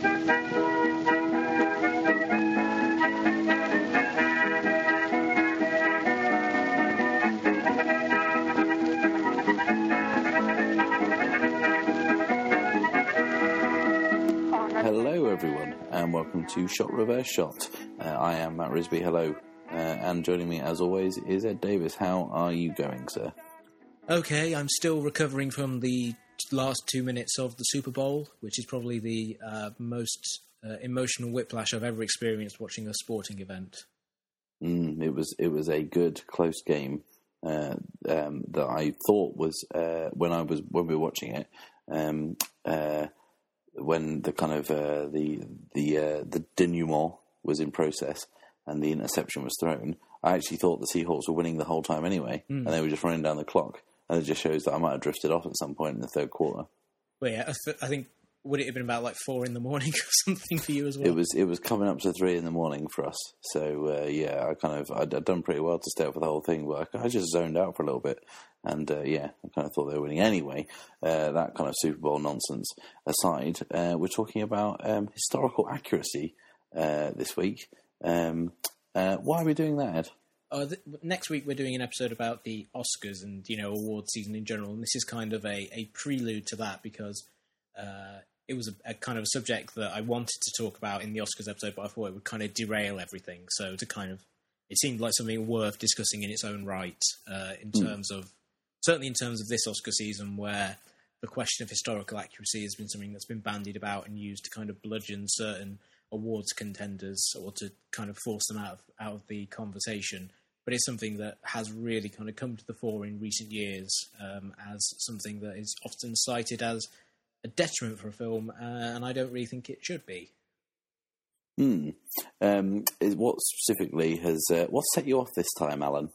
Hello, everyone, and welcome to Shot Reverse Shot. I am Matt Risby. Hello. And joining me, as always, is Ed Davis. How are you going, sir? Okay, I'm still recovering from the last 2 minutes of the Super Bowl, which is probably the most emotional whiplash I've ever experienced watching a sporting event. It was a good close game that I thought was when we were watching it. When the kind of the denouement was in process and the interception was thrown, I actually thought the Seahawks were winning the whole time anyway, and they were just running down the clock. And it just shows that I might have drifted off at some point in the third quarter. Well, yeah, I think, would it have been about like 4 in the morning or something for you as well? It was coming up to 3 in the morning for us. So yeah, I'd done pretty well to stay up for the whole thing, but I just zoned out for a little bit. And yeah, I kind of thought they were winning anyway. That kind of Super Bowl nonsense aside, we're talking about historical accuracy this week. Why are we doing that, Ed? Next week we're doing an episode about the Oscars and, you know, award season in general, and this is kind of a prelude to that because it was a kind of a subject that I wanted to talk about in the Oscars episode, but I thought it would kind of derail everything. So to kind of, it seemed like something worth discussing in its own right in terms of, certainly in terms of this Oscar season, where the question of historical accuracy has been something that's been bandied about and used to kind of bludgeon certain awards contenders or to kind of force them out of the conversation. But it's something that has really kind of come to the fore in recent years as something that is often cited as a detriment for a film, and I don't really think it should be. What specifically has... what set you off this time, Alan?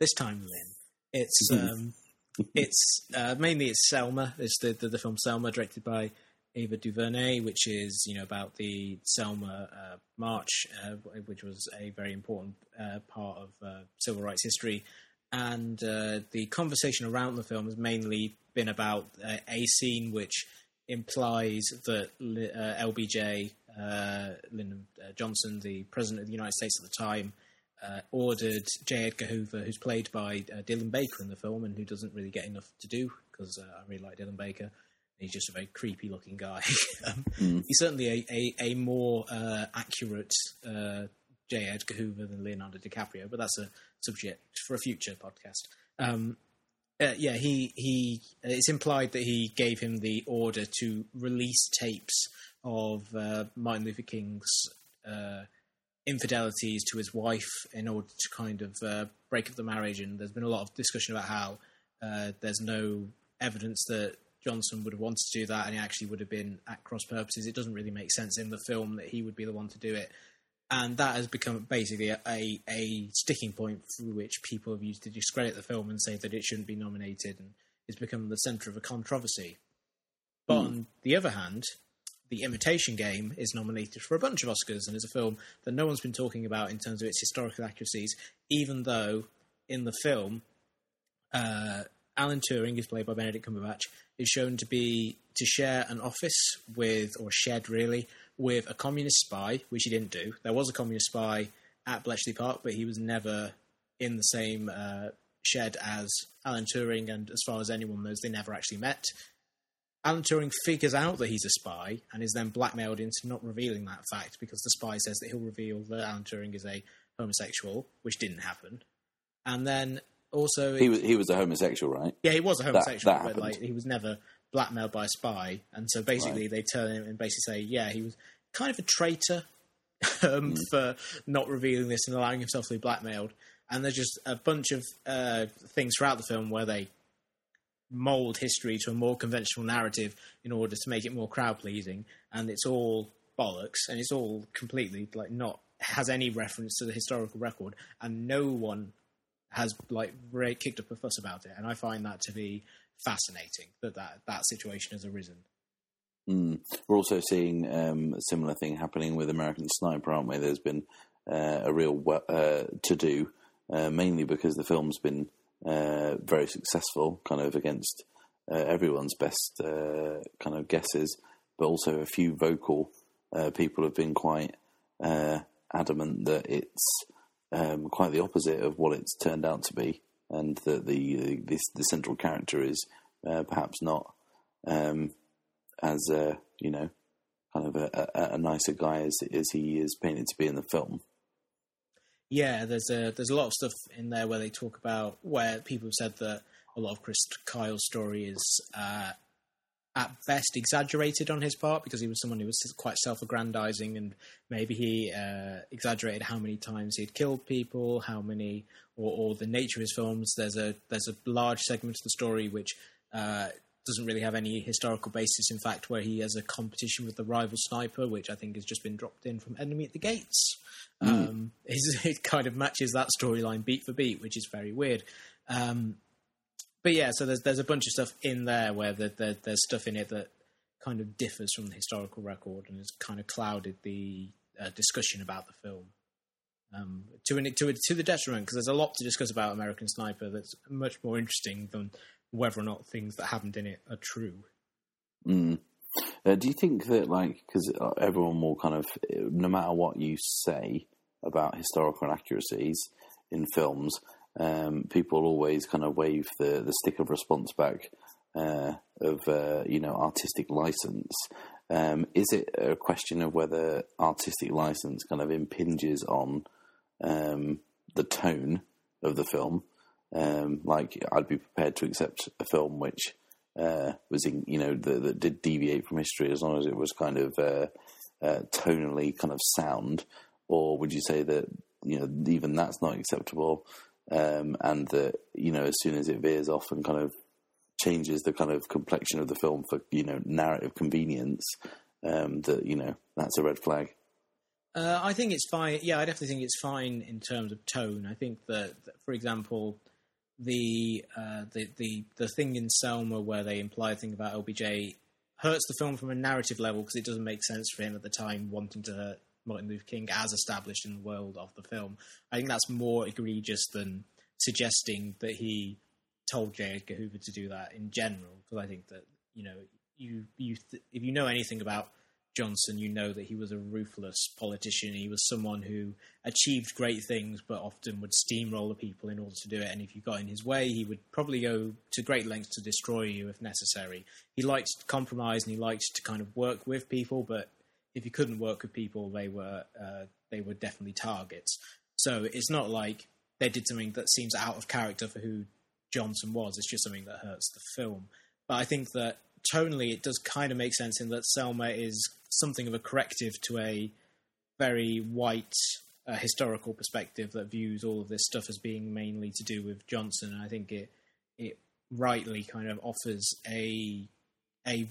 This time, Lynn. It's mainly it's Selma. It's the film Selma, directed by Ava DuVernay, which is, you know, about the Selma march, which was a very important part of civil rights history. And the conversation around the film has mainly been about a scene which implies that LBJ, Lyndon Johnson, the president of the United States at the time, ordered J. Edgar Hoover, who's played by Dylan Baker in the film and who doesn't really get enough to do because I really like Dylan Baker. He's just a very creepy-looking guy. He's certainly a more accurate J. Edgar Hoover than Leonardo DiCaprio, but that's a subject for a future podcast. Yeah, he. It's implied that he gave him the order to release tapes of Martin Luther King's infidelities to his wife in order to kind of break up the marriage, and there's been a lot of discussion about how there's no evidence that Johnson would have wanted to do that, and it actually would have been at cross purposes. It doesn't really make sense in the film that he would be the one to do it. And that has become basically a sticking point through which people have used to discredit the film and say that it shouldn't be nominated, and it's become the centre of a controversy. But on the other hand, The Imitation Game is nominated for a bunch of Oscars and is a film that no one's been talking about in terms of its historical accuracies, even though in the film, Alan Turing, is played by Benedict Cumberbatch, is shown to share an office with, or shed really, with a communist spy, which he didn't do. There was a communist spy at Bletchley Park, but he was never in the same shed as Alan Turing, and as far as anyone knows, they never actually met. Alan Turing figures out that he's a spy and is then blackmailed into not revealing that fact because the spy says that he'll reveal that Alan Turing is a homosexual, which didn't happen. And then... also, he was a homosexual, right? Yeah, he was a homosexual, that but like, he was never blackmailed by a spy. And so basically They turn him and basically say, yeah, he was kind of a traitor for not revealing this and allowing himself to be blackmailed. And there's just a bunch of things throughout the film where they mould history to a more conventional narrative in order to make it more crowd-pleasing. And it's all bollocks, and it's all completely like not has any reference to the historical record, and no one has like really kicked up a fuss about it, and I find that to be fascinating that situation has arisen. We're also seeing a similar thing happening with American Sniper, aren't we? There's been a real to-do, mainly because the film's been very successful, kind of against everyone's best kind of guesses. but also a few vocal people have been quite adamant that it's quite the opposite of what it's turned out to be, and that the central character is perhaps not as you know, kind of a nicer guy as he is painted to be in the film. Yeah, there's a lot of stuff in there where they talk about where people have said that a lot of Chris Kyle's story is at best exaggerated on his part, because he was someone who was quite self-aggrandizing, and maybe he exaggerated how many times he'd killed people, or the nature of his films. There's a large segment of the story which doesn't really have any historical basis, in fact, where he has a competition with the rival sniper, which I think has just been dropped in from Enemy at the Gates. It kind of matches that storyline beat for beat, which is very weird. But yeah, so there's a bunch of stuff in there where there's stuff in it that kind of differs from the historical record and has kind of clouded the discussion about the film to the detriment, because there's a lot to discuss about American Sniper that's much more interesting than whether or not things that happened in it are true. Do you think that, like, because everyone will kind of, no matter what you say about historical inaccuracies in films, people always kind of wave the stick of response back of artistic license. Is it a question of whether artistic license kind of impinges on the tone of the film? Like, I'd be prepared to accept a film which was in, you know, that did deviate from history, as long as it was kind of tonally kind of sound. Or would you say that, you know, even that's not acceptable, and that, you know, as soon as it veers off and kind of changes the kind of complexion of the film for, you know, narrative convenience, that, you know, that's a red flag? I think it's fine. Yeah, I definitely think it's fine in terms of tone. I think that for example, the thing in Selma where they imply a thing about LBJ hurts the film from a narrative level, because it doesn't make sense for him at the time wanting to hurt Martin Luther King as established in the world of the film. I think that's more egregious than suggesting that he told J. Edgar Hoover to do that in general, because I think that, you know, if you know anything about Johnson, you know that he was a ruthless politician. He was someone who achieved great things, but often would steamroll the people in order to do it. And if you got in his way, he would probably go to great lengths to destroy you if necessary. He liked to compromise, and he liked to kind of work with people. But if he couldn't work with people, they were definitely targets. So it's not like they did something that seems out of character for who Johnson was. It's just something that hurts the film. But I think that tonally, it does kind of make sense in that Selma is something of a corrective to a very white historical perspective that views all of this stuff as being mainly to do with Johnson. And I think it rightly kind of offers a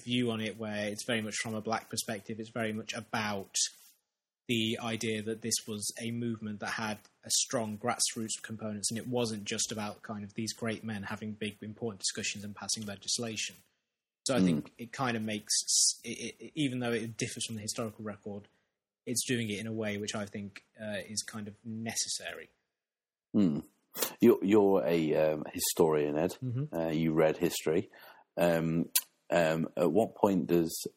view on it where it's very much from a black perspective. It's very much about the idea that this was a movement that had a strong grassroots components, and it wasn't just about kind of these great men having big, important discussions and passing legislation. So I think it kind of makes it, even though it differs from the historical record, it's doing it in a way which I think is kind of necessary. You're a historian, Ed. Mm-hmm. You read history. At what point does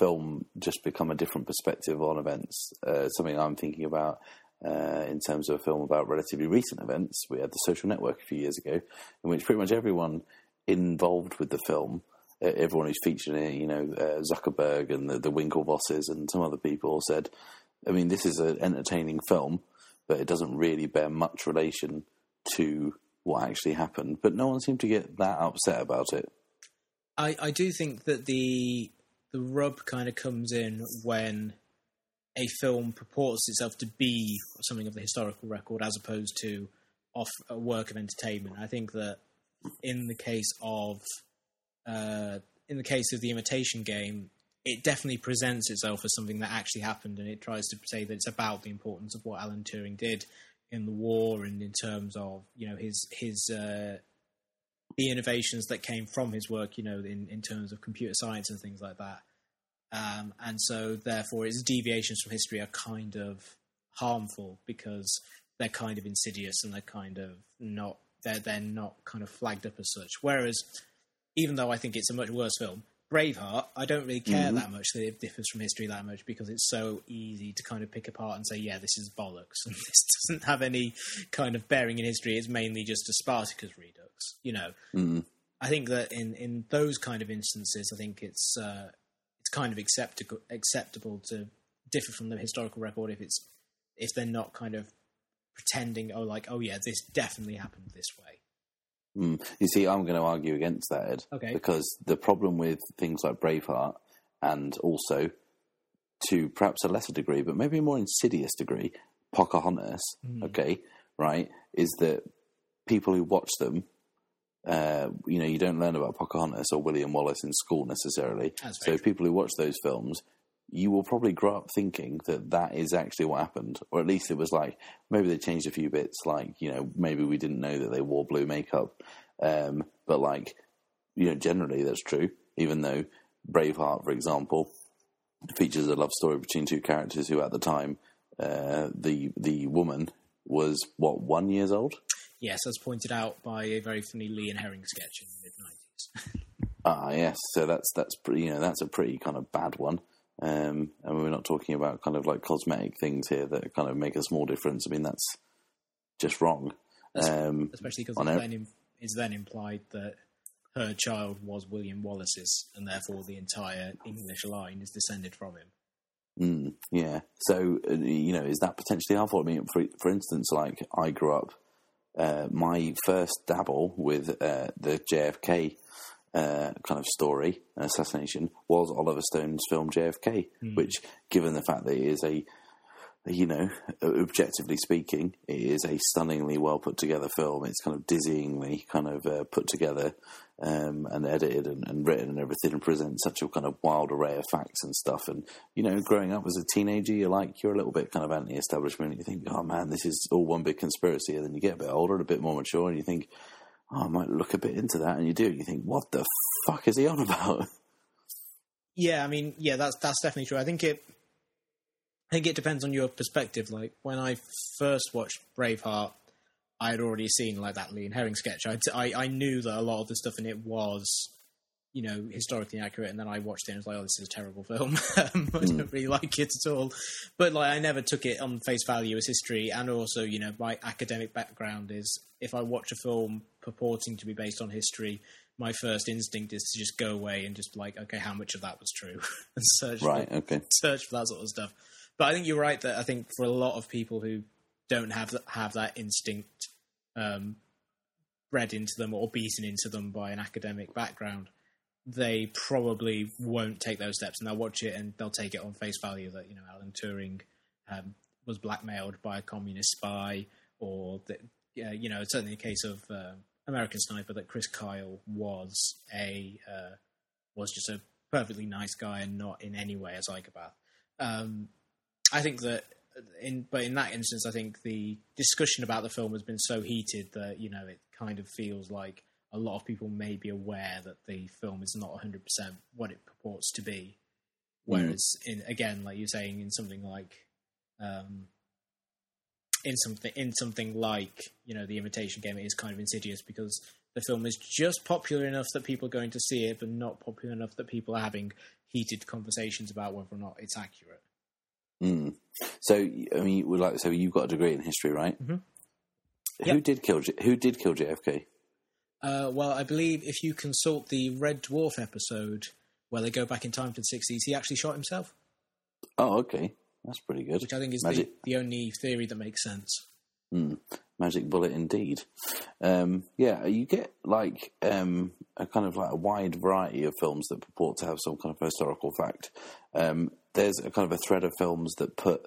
film just become a different perspective on events? Something I'm thinking about in terms of a film about relatively recent events. We had The Social Network a few years ago, in which pretty much everyone involved with the film, everyone who's featured in it, you know, Zuckerberg and the Winklevosses and some other people, said, I mean, this is an entertaining film, but it doesn't really bear much relation to what actually happened. But no one seemed to get that upset about it. I do think that the rub kind of comes in when a film purports itself to be something of the historical record as opposed to a work of entertainment. I think that in the case of The Imitation Game, it definitely presents itself as something that actually happened, and it tries to say that it's about the importance of what Alan Turing did in the war, and in terms of, you know, his the innovations that came from his work, you know, in terms of computer science and things like that. And so, therefore, its deviations from history are kind of harmful, because they're kind of insidious, and they're kind of not, they're not kind of flagged up as such. Whereas, even though I think it's a much worse film, Braveheart, I don't really care that much that it differs from history that much, because it's so easy to kind of pick apart and say, yeah, this is bollocks, and this doesn't have any kind of bearing in history. It's mainly just a Spartacus redux, you know. I think that in those kind of instances, I think it's kind of acceptable to differ from the historical record if they're not kind of pretending, this definitely happened this way. You see, I'm going to argue against that, Ed, because the problem with things like Braveheart, and also, to perhaps a lesser degree, but maybe a more insidious degree, Pocahontas, is that people who watch them, you don't learn about Pocahontas or William Wallace in school necessarily. So people who watch those films, you will probably grow up thinking that that is actually what happened, or at least it was like, maybe they changed a few bits, maybe we didn't know that they wore blue makeup, but generally that's true, even though Braveheart, for example, features a love story between two characters who at the time, the woman was, 1 year old? Yes, as pointed out by a very funny Lee and Herring sketch in the mid-90s. So that's pretty, that's a pretty kind of bad one. And we're not talking about kind of like cosmetic things here that kind of make a small difference. I mean, that's just wrong. Especially because it's then implied that her child was William Wallace's, and therefore the entire English line is descended from him. So, is that potentially harmful? I mean, for instance, I grew up, my first dabble with the JFK kind of story, an assassination, was Oliver Stone's film JFK, which, given the fact that it is objectively speaking, it is a stunningly well put together film. It's kind of dizzyingly kind of put together and edited and written and everything, and presents such a kind of wild array of facts and stuff. And, growing up as a teenager, you're a little bit kind of anti-establishment. You think, oh man, this is all one big conspiracy. And then you get a bit older and a bit more mature, and you think, I might look a bit into that, and you do. You think, what the fuck is he on about? Yeah, I mean, yeah, that's definitely true. I think it depends on your perspective. Like, when I first watched Braveheart, I had already seen that Lee and Herring sketch. I knew that a lot of the stuff in it was, historically inaccurate, and then I watched it and was like, oh, this is a terrible film. I don't really like it at all. But, I never took it on face value as history, and also, my academic background is, if I watch a film purporting to be based on history, my first instinct is to just go away and just how much of that was true? And search for that sort of stuff. But I think you're right that I think for a lot of people who don't have that instinct bred into them or beaten into them by an academic background, they probably won't take those steps, and they'll watch it and they'll take it on face value that, Alan Turing was blackmailed by a communist spy, or that, certainly in the case of American Sniper, that Chris Kyle was was just a perfectly nice guy and not in any way a psychopath. I think that in that instance, I think the discussion about the film has been so heated that, it kind of feels like a lot of people may be aware that the film is not 100% what it purports to be. Whereas, you're saying, in something like The Imitation Game, it is kind of insidious because the film is just popular enough that people are going to see it, but not popular enough that people are having heated conversations about whether or not it's accurate. So, I mean, so you've got a degree in history, right? Yep. Who did kill JFK? Well, I believe if you consult the Red Dwarf episode where they go back in time to the 60s, he actually shot himself. Oh, okay. That's pretty good. Which I think is the only theory that makes sense. Magic bullet indeed. You get a kind of a wide variety of films that purport to have some kind of historical fact. There's a kind of a thread of films that put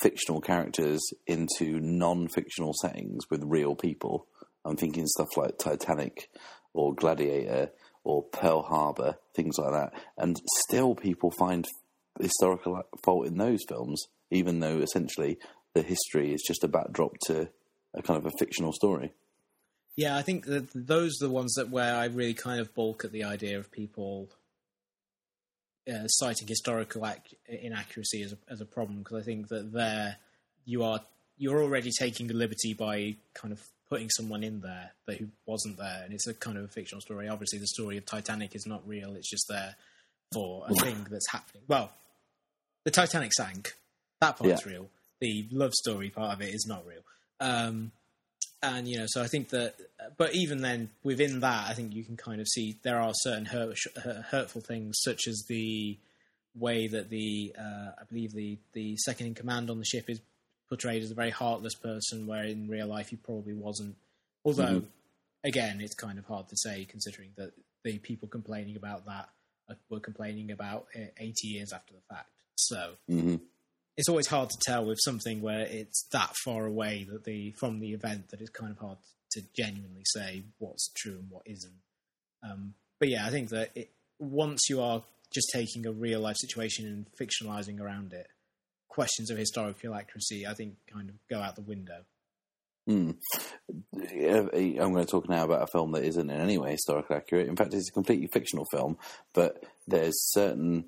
fictional characters into non-fictional settings with real people. I'm thinking stuff like Titanic or Gladiator or Pearl Harbor, things like that. And still people find historical fault in those films, even though essentially the history is just a backdrop to a kind of a fictional story. Yeah, I think that those are the ones where I really kind of balk at the idea of people citing historical inaccuracy as a problem, because I think that there you're already taking a liberty by kind of putting someone in there that who wasn't there, and it's a kind of a fictional story. Obviously, the story of Titanic is not real; it's just there. for a thing that's happening. Well, the Titanic sank. That part's real. The love story part of it is not real. And, you know, so I think that... But even then, within that, I think you can kind of see there are certain hurtful things, such as the way that the second-in-command on the ship is portrayed as a very heartless person, where in real life he probably wasn't. Although, again, it's kind of hard to say, considering that the people complaining about that were complaining about it 80 years after the fact. So... It's always hard to tell with something where it's that far away that from the event that it's kind of hard to genuinely say what's true and what isn't. But yeah, I think that once you are just taking a real life situation and fictionalizing around it, questions of historical accuracy, I think, kind of go out the window. I'm going to talk now about a film that isn't in any way historically accurate. In fact, it's a completely fictional film, but there's certain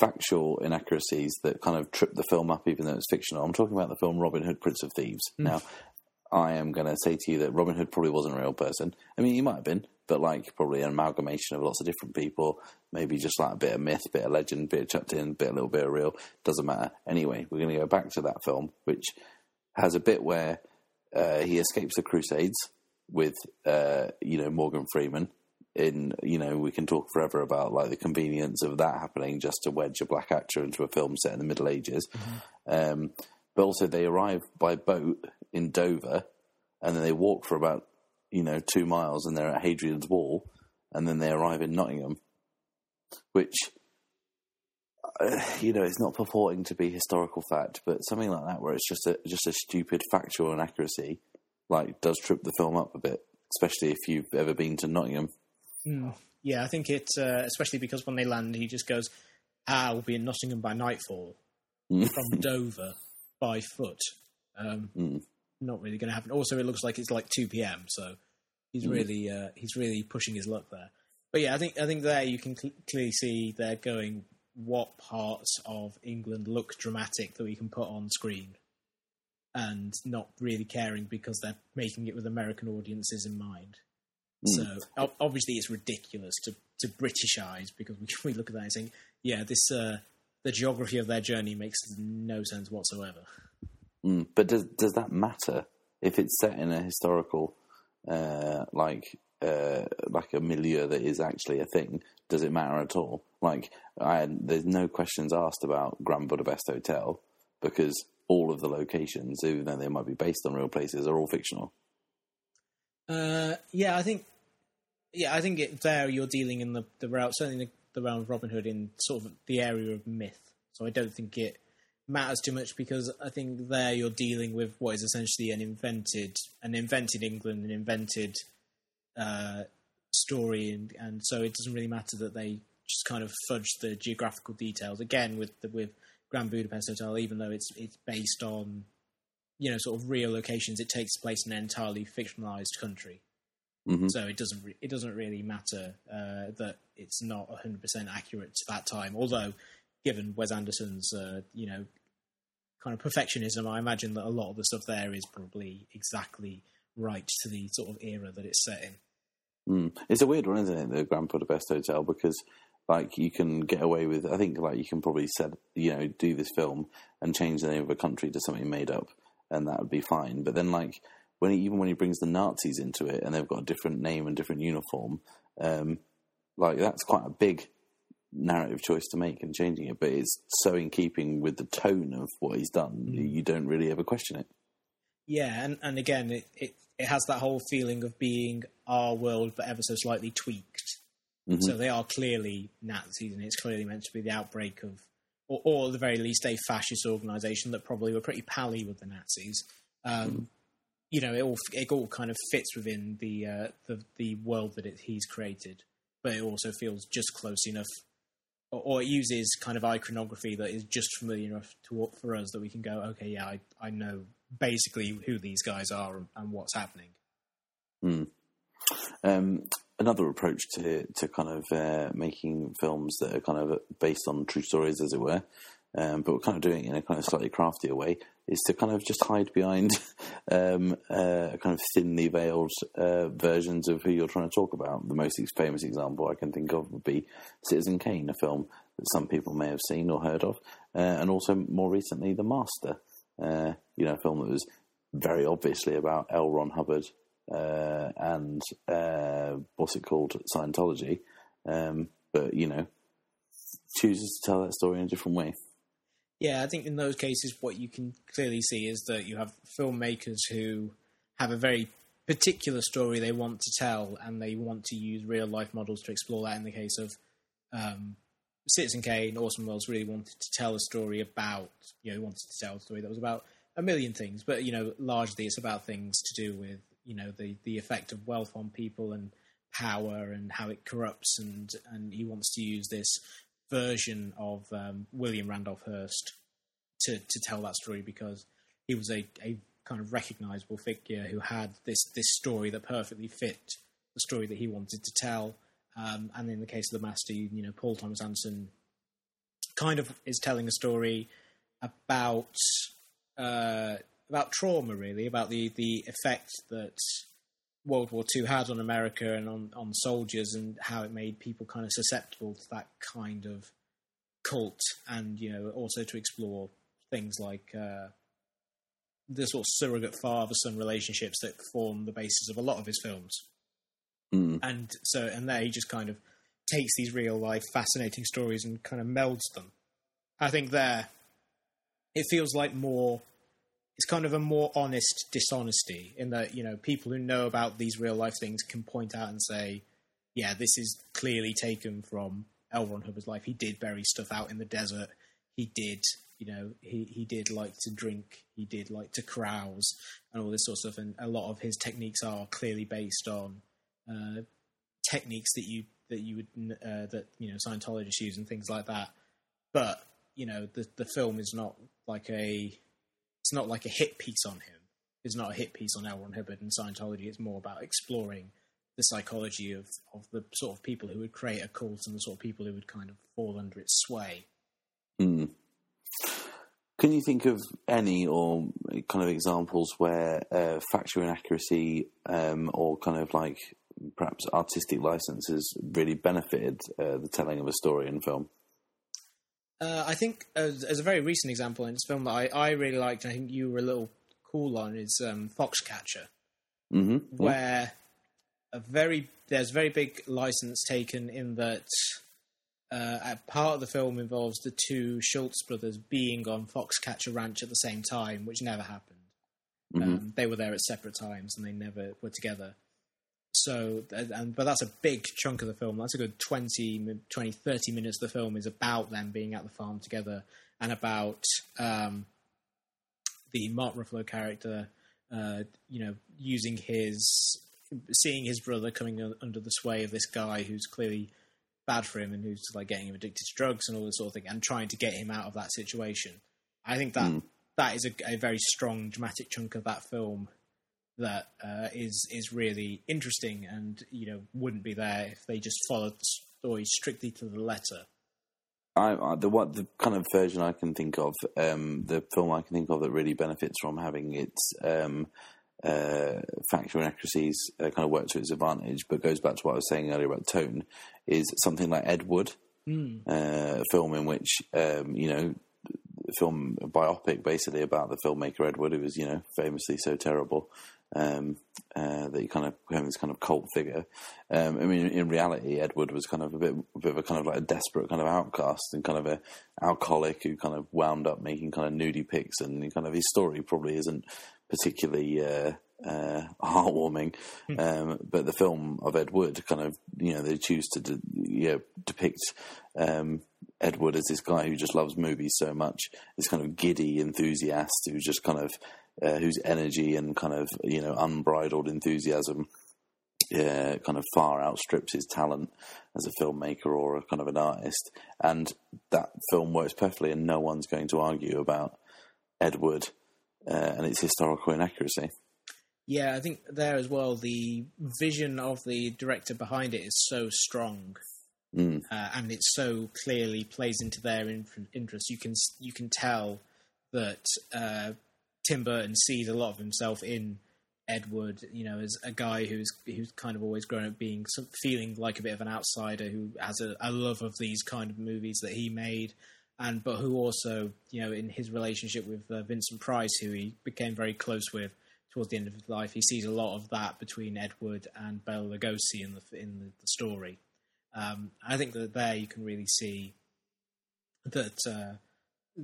factual inaccuracies that kind of trip the film up, even though it's fictional. I'm talking about the film Robin Hood, Prince of Thieves. Now, I am going to say to you that Robin Hood probably wasn't a real person. I mean, he might have been, but like probably an amalgamation of lots of different people, maybe just like a bit of myth, bit of legend, bit of chucked in, bit a little bit of real. Doesn't matter. Anyway, we're going to go back to that film, which has a bit where he escapes the Crusades with, Morgan Freeman. We can talk forever about like the convenience of that happening just to wedge a black actor into a film set in the Middle Ages. But also they arrive by boat in Dover and then they walk for about, 2 miles and they're at Hadrian's Wall and then they arrive in Nottingham, which, it's not purporting to be historical fact, but something like that where it's just a stupid factual inaccuracy, like does trip the film up a bit, especially if you've ever been to Nottingham. Yeah, I think it's especially because when they land, he just goes, "I'll be in Nottingham by nightfall from Dover by foot." Not really going to happen. Also, it looks like it's like 2 p.m, so he's really pushing his luck there. But yeah, I think there you can clearly see they're going what parts of England look dramatic that we can put on screen, and not really caring because they're making it with American audiences in mind. So obviously it's ridiculous to British eyes because we look at that and think, this the geography of their journey makes no sense whatsoever. But does that matter if it's set in a historical, like a milieu that is actually a thing? Does it matter at all? Like, there's no questions asked about Grand Budapest Hotel because all of the locations, even though they might be based on real places, are all fictional. I think there you're dealing in the realm, certainly the realm of Robin Hood in sort of the area of myth. So I don't think it matters too much because I think there you're dealing with what is essentially an invented England, an invented story, and so it doesn't really matter that they just kind of fudge the geographical details. Again, with Grand Budapest Hotel, even though it's based on, sort of real locations, it takes place in an entirely fictionalized country. So it doesn't really matter that it's not 100% accurate to that time. Although, given Wes Anderson's, kind of perfectionism, I imagine that a lot of the stuff there is probably exactly right to the sort of era that it's set in. It's a weird one, isn't it, the Grand Budapest Hotel, because... Like, you can get away with... I think, you can probably do this film and change the name of a country to something made up, and that would be fine. But then, when he brings the Nazis into it and they've got a different name and different uniform, that's quite a big narrative choice to make and changing it. But it's so in keeping with the tone of what he's done, you don't really ever question it. Yeah, and again, it has that whole feeling of being our world but ever so slightly tweaked. So they are clearly Nazis, and it's clearly meant to be the outbreak of, or at the very least, a fascist organisation that probably were pretty pally with the Nazis. It all kind of fits within the world that he's created, but it also feels just close enough, or it uses kind of iconography that is just familiar enough for us that we can go, okay, yeah, I know basically who these guys are and what's happening. Another approach to kind of making films that are kind of based on true stories, as it were, but we're kind of doing it in a kind of slightly craftier way, is to kind of just hide behind kind of thinly veiled versions of who you're trying to talk about. The most famous example I can think of would be Citizen Kane, a film that some people may have seen or heard of, and also more recently The Master, a film that was very obviously about L. Ron Hubbard and what's it called, Scientology, but, chooses to tell that story in a different way. Yeah, I think in those cases what you can clearly see is that you have filmmakers who have a very particular story they want to tell, and they want to use real-life models to explore that. In the case of Citizen Kane, Orson Welles really wanted to tell a story about, he wanted to tell a story that was about a million things, but, largely it's about things to do with, the effect of wealth on people and power and how it corrupts, and he wants to use this version of William Randolph Hearst to tell that story, because he was a kind of recognisable figure who had this story that perfectly fit the story that he wanted to tell. And in the case of The Master, Paul Thomas Anderson kind of is telling a story about trauma, really, about the effect that World War II had on America and on soldiers, and how it made people kind of susceptible to that kind of cult, and, also to explore things like the sort of surrogate father-son relationships that form the basis of a lot of his films. Mm. And there he just kind of takes these real-life fascinating stories and kind of melds them. I think there it feels like more... It's kind of a more honest dishonesty, in that, people who know about these real-life things can point out and say, yeah, this is clearly taken from L. Ron Hubbard's life. He did bury stuff out in the desert. He did, he did like to drink. He did like to carouse and all this sort of stuff. And a lot of his techniques are clearly based on techniques that Scientologists use and things like that. But, the film is not like a... It's not like a hit piece on him. It's not a hit piece on L. Ron Hubbard and Scientology. It's more about exploring the psychology of the sort of people who would create a cult and the sort of people who would kind of fall under its sway. Mm. Can you think of any or kind of examples where factual inaccuracy or kind of like perhaps artistic license has really benefited the telling of a story in film? I think, as a very recent example, and it's a film that I really liked, and I think you were a little cool on, is Foxcatcher, mm-hmm. where there's very big license taken in that a part of the film involves the two Schultz brothers being on Foxcatcher Ranch at the same time, which never happened. Mm-hmm. They were there at separate times, and they never were together. So, but that's a big chunk of the film. That's a good 20-30 minutes of the film is about them being at the farm together, and about the Mark Ruffalo character, using seeing his brother coming under the sway of this guy who's clearly bad for him and who's like getting him addicted to drugs and all this sort of thing, and trying to get him out of that situation. I think that that is a very strong dramatic chunk of that film that is really interesting, and wouldn't be there if they just followed the story strictly to the letter. The kind of version I can think of, the film I can think of that really benefits from having its factual inaccuracies kind of work to its advantage, but goes back to what I was saying earlier about tone, is something like Ed Wood, a film in which a biopic basically about the filmmaker Edward, who was famously so terrible that he kind of became this kind of cult figure. I mean, in reality, Edward was kind of a bit of a kind of like a desperate kind of outcast and kind of a alcoholic who kind of wound up making kind of nudie pics, and kind of his story probably isn't particularly heartwarming. But the film of Ed Wood kind of they choose to depict Edward as this guy who just loves movies so much, this kind of giddy enthusiast who's just kind of whose energy and kind of unbridled enthusiasm kind of far outstrips his talent as a filmmaker or a kind of an artist. And that film works perfectly, and no one's going to argue about Edward and its historical inaccuracy. Yeah, I think there as well, the vision of the director behind it is so strong. And it so clearly plays into their interests. You can tell that Tim Burton sees a lot of himself in Ed Wood, you know, as a guy who's kind of always grown up being feeling like a bit of an outsider who has a love of these kind of movies that he made, but who also, you know, in his relationship with Vincent Price, who he became very close with towards the end of his life, he sees a lot of that between Ed Wood and Bela Lugosi in the story. I think that there you can really see that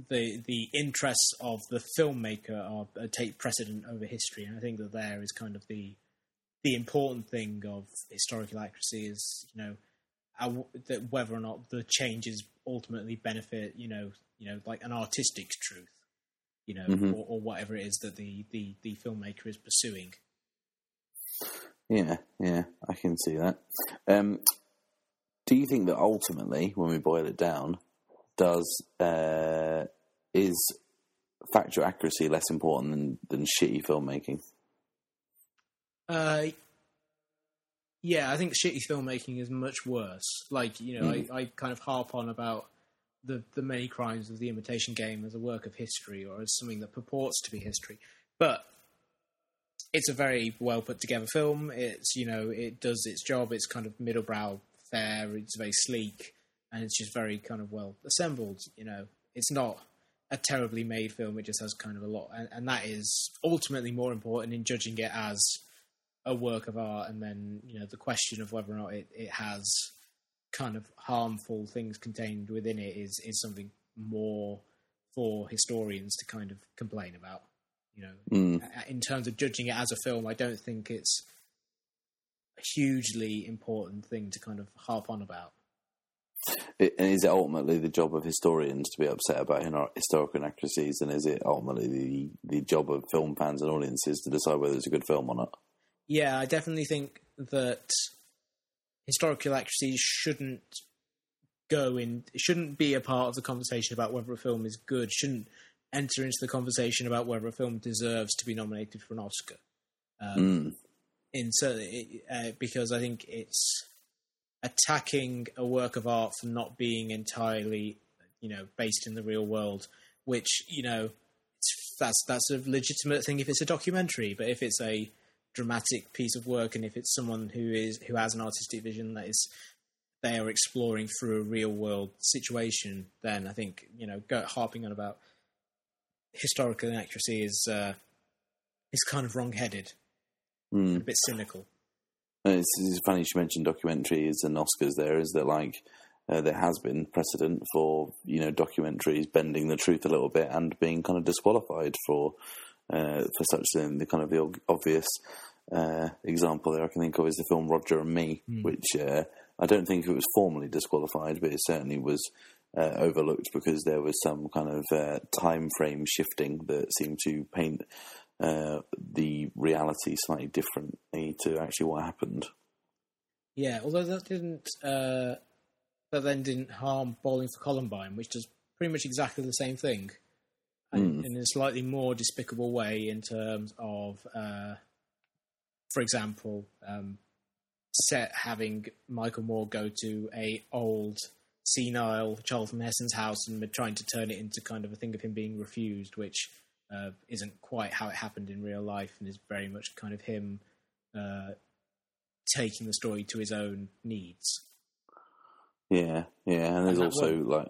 the interests of the filmmaker take precedent over history, and I think that there is kind of the important thing of historical accuracy is, you know, that whether or not the changes ultimately benefit, you know, like an artistic truth, you know, mm-hmm. or whatever it is that the filmmaker is pursuing. Yeah, I can see that. Do you think that ultimately, when we boil it down, is factual accuracy less important than shitty filmmaking? Yeah, I think shitty filmmaking is much worse. Like, you know, I kind of harp on about the many crimes of the Imitation Game as a work of history or as something that purports to be history. But it's a very well put together film. It's, you know, it does its job. It's kind of middlebrow fare. It's very sleek. And it's just very kind of well assembled, you know. It's not a terribly made film. It just has kind of a lot. And that is ultimately more important in judging it as a work of art. And then, you know, the question of whether or not it has kind of harmful things contained within it is something more for historians to kind of complain about, you know. In terms of judging it as a film, I don't think it's a hugely important thing to kind of harp on about. And is it ultimately the job of historians to be upset about historical inaccuracies, and is it ultimately the job of film fans and audiences to decide whether it's a good film or not? Yeah, I definitely think that historical accuracies shouldn't be a part of the conversation about whether a film is good, shouldn't enter into the conversation about whether a film deserves to be nominated for an Oscar. Because I think it's attacking a work of art for not being entirely, you know, based in the real world, which, you know, that's a legitimate thing if it's a documentary, but if it's a dramatic piece of work and if it's someone who has an artistic vision that is they are exploring through a real world situation, then I think, you know, harping on about historical inaccuracy is kind of wrong-headed, and a bit cynical. It's funny she mentioned documentaries and Oscars there, is that like there has been precedent for, you know, documentaries bending the truth a little bit and being kind of disqualified for such thing. The kind of the obvious example there I can think of is the film Roger and Me, which I don't think it was formally disqualified, but it certainly was overlooked because there was some kind of time frame shifting that seemed to paint the reality slightly differently to actually what happened. Yeah, although that then didn't harm Bowling for Columbine, which does pretty much exactly the same thing, and in a slightly more despicable way in terms of, for example, set having Michael Moore go to a old senile Charlton Heston's house and trying to turn it into kind of a thing of him being refused, which isn't quite how it happened in real life, and is very much kind of him taking the story to his own needs. Yeah, and there's also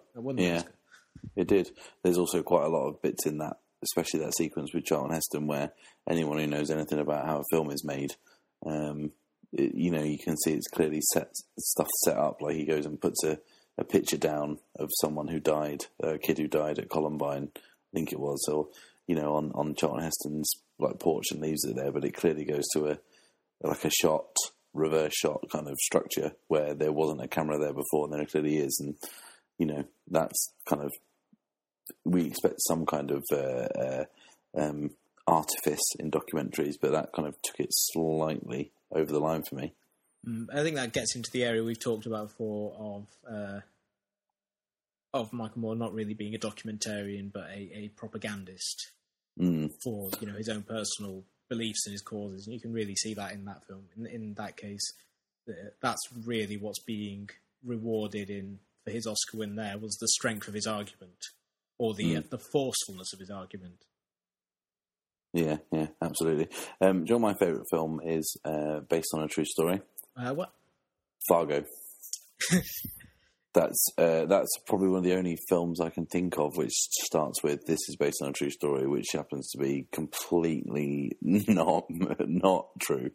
it did. There's also quite a lot of bits in that, especially that sequence with Charlton Heston, where anyone who knows anything about how a film is made, you know, you can see it's clearly set up. Like he goes and puts a picture down of someone who died, a kid who died at Columbine, I think it was, or, you know, on Charlton Heston's like porch, and leaves it there, but it clearly goes to a shot, reverse shot kind of structure where there wasn't a camera there before, and there clearly is, and, you know, that's kind of, we expect some kind of artifice in documentaries, but that kind of took it slightly over the line for me. I think that gets into the area we've talked about before of Michael Moore not really being a documentarian, but a propagandist for, you know, his own personal beliefs and his causes. And you can really see that in that film. In that case, that's really what's being rewarded for his Oscar win there, was the strength of his argument, or the forcefulness of his argument. Yeah, yeah, absolutely. John, my favourite film is based on a true story. What? Fargo. That's probably one of the only films I can think of which starts with "This is based on a true story," which happens to be completely not true.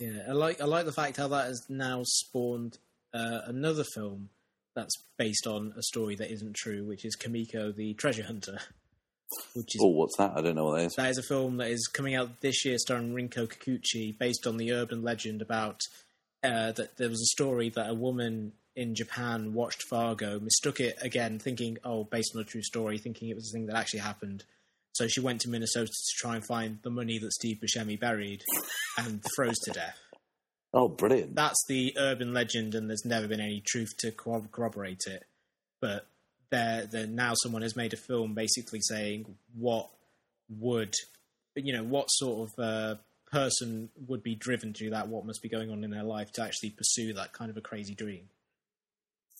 Yeah, I like the fact how that has now spawned another film that's based on a story that isn't true, which is Kimiko the Treasure Hunter. Which is, oh, what's that? I don't know what that is. That is a film that is coming out this year starring Rinko Kikuchi, based on the urban legend about that there was a story that a woman in Japan watched Fargo, mistook it again, thinking, oh, based on a true story, thinking it was a thing that actually happened. So she went to Minnesota to try and find the money that Steve Buscemi buried and froze to death. Oh, brilliant. That's the urban legend, and there's never been any truth to corroborate it. But now someone has made a film basically saying what sort of person would be driven to that, what must be going on in their life to actually pursue that kind of a crazy dream.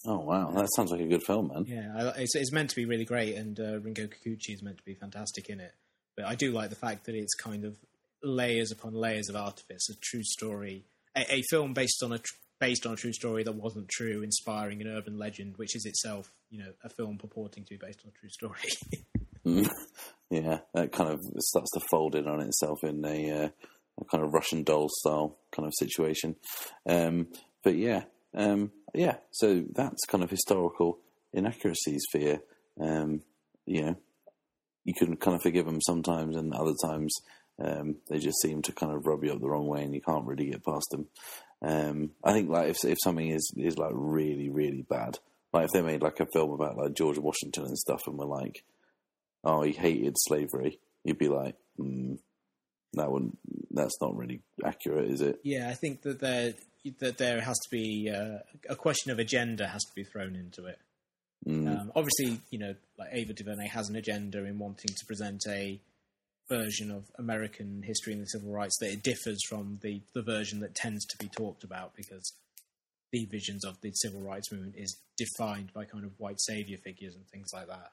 Oh, wow. That sounds like a good film, man. Yeah, it's meant to be really great, and Rinko Kikuchi is meant to be fantastic in it. But I do like the fact that it's kind of layers upon layers of artifice, a true story, a film based on a true story that wasn't true, inspiring an urban legend, which is itself, a film purporting to be based on a true story. Yeah, that kind of starts to fold in on itself in a kind of Russian doll style kind of situation. So that's kind of historical inaccuracies for you. You can kind of forgive them sometimes, and other times they just seem to kind of rub you up the wrong way, and you can't really get past them. I think like if something is like really, really bad, like if they made like a film about like George Washington and stuff, and were like, oh, he hated slavery, you'd be like, that's not really accurate, is it? Yeah, I think that there has to be a question of agenda has to be thrown into it. Obviously, like Ava DuVernay has an agenda in wanting to present a version of American history and the civil rights that it differs from the version that tends to be talked about, because the visions of the civil rights movement is defined by kind of white saviour figures and things like that.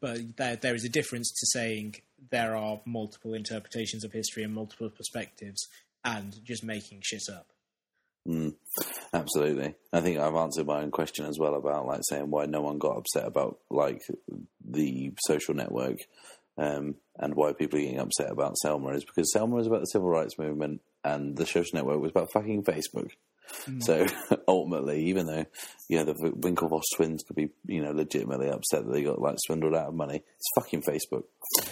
But there is a difference to saying there are multiple interpretations of history and multiple perspectives and just making shit up. Absolutely. I think I've answered my own question as well about like saying why no one got upset about like The Social Network, and why people are getting upset about Selma is because Selma was about the civil rights movement and The Social Network was about fucking Facebook. So ultimately, even though the Winklevoss twins could be legitimately upset that they got like swindled out of money, it's fucking Facebook.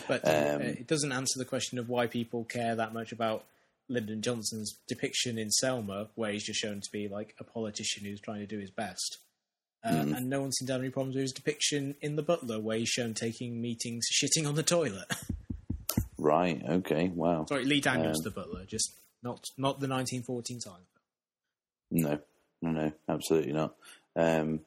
But it doesn't answer the question of why people care that much about Lyndon Johnson's depiction in Selma, where he's just shown to be like a politician who's trying to do his best, and no one's seen down any problems with his depiction in The Butler, where he's shown taking meetings shitting on the toilet. Right. Okay. Wow. Sorry, Lee Daniels, The Butler, just not the 1914 time. No, absolutely not. And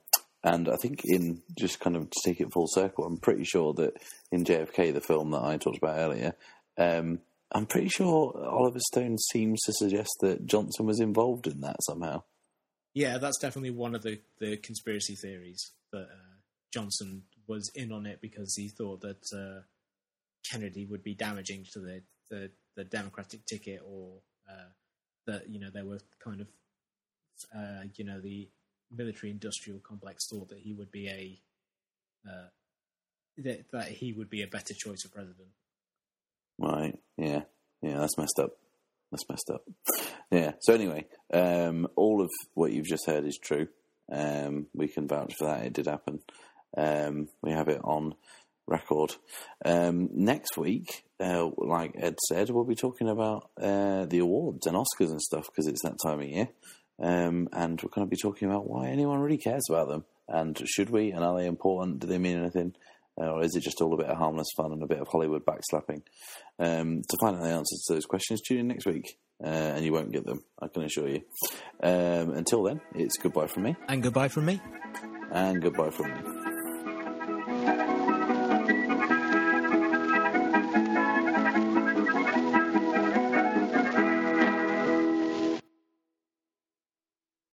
I think in just kind of to take it full circle, I'm pretty sure that in JFK, the film that I talked about earlier, I'm pretty sure Oliver Stone seems to suggest that Johnson was involved in that somehow. Yeah, that's definitely one of the conspiracy theories, that Johnson was in on it because he thought that Kennedy would be damaging to the Democratic ticket, or that there were kind of the military-industrial complex thought that he would be a better choice for president. Right. Yeah. That's messed up. Yeah. So anyway, all of what you've just heard is true. We can vouch for that. It did happen. We have it on record. Next week, like Ed said, we'll be talking about the awards and Oscars and stuff, because it's that time of year. And we're going to be talking about why anyone really cares about them, and should we, and are they important? Do they mean anything? Or is it just all a bit of harmless fun and a bit of Hollywood backslapping? To find out the answers to those questions, tune in next week, and you won't get them, I can assure you. Until then, it's goodbye from me. And goodbye from me. And goodbye from me.